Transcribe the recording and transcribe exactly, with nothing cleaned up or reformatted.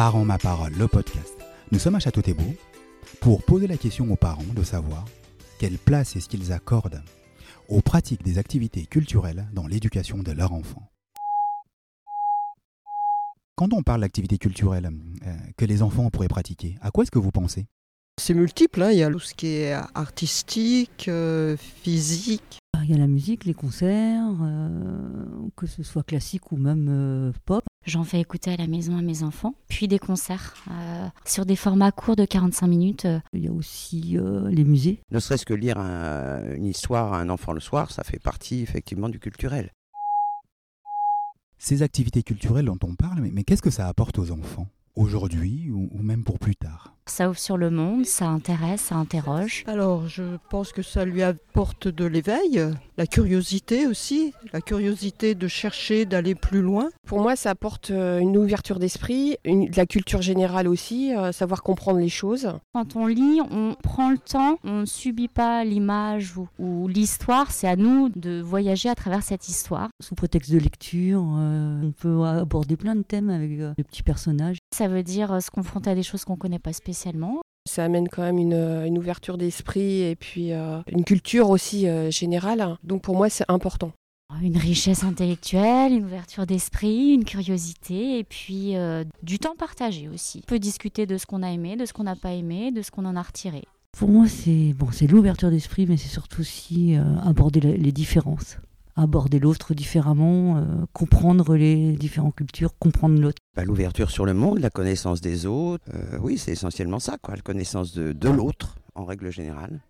Parent, ma parole, le podcast. Nous sommes à Château-Téboux pour poser la question aux parents de savoir quelle place est-ce qu'ils accordent aux pratiques des activités culturelles dans l'éducation de leurs enfants. Quand on parle d'activités culturelles euh, que les enfants pourraient pratiquer, à quoi est-ce que vous pensez ? C'est multiple, hein. Il y a tout ce qui est artistique, euh, physique. Il y a la musique, les concerts, euh, que ce soit classique ou même euh, pop. J'en fais écouter à la maison à mes enfants, puis des concerts euh, sur des formats courts de quarante-cinq minutes. Il y a aussi euh, les musées. Ne serait-ce que lire un, une histoire à un enfant le soir, ça fait partie effectivement du culturel. Ces activités culturelles dont on parle, mais, mais qu'est-ce que ça apporte aux enfants ? Aujourd'hui ou même pour plus tard. Ça ouvre sur le monde, ça intéresse, ça interroge. Alors, je pense que ça lui apporte de l'éveil, la curiosité aussi, la curiosité de chercher, d'aller plus loin. Pour moi, ça apporte une ouverture d'esprit, une, de la culture générale aussi, euh, savoir comprendre les choses. Quand on lit, on prend le temps, on ne subit pas l'image ou, ou l'histoire, c'est à nous de voyager à travers cette histoire. Sous prétexte de lecture, euh, on peut aborder plein de thèmes avec euh, des petits personnages. Ça veut dire se confronter à des choses qu'on ne connaît pas spécialement. Ça amène quand même une, une ouverture d'esprit et puis euh, une culture aussi euh, générale. Donc pour moi, c'est important. Une richesse intellectuelle, une ouverture d'esprit, une curiosité et puis euh, du temps partagé aussi. On peut discuter de ce qu'on a aimé, de ce qu'on n'a pas aimé, de ce qu'on en a retiré. Pour moi, c'est, bon, c'est l'ouverture d'esprit, mais c'est surtout aussi euh, aborder la, les différences. Aborder l'autre différemment, euh, comprendre les différentes cultures, comprendre l'autre. Bah, l'ouverture sur le monde, la connaissance des autres, euh, oui, c'est essentiellement ça, quoi, la connaissance de, de l'autre en règle générale.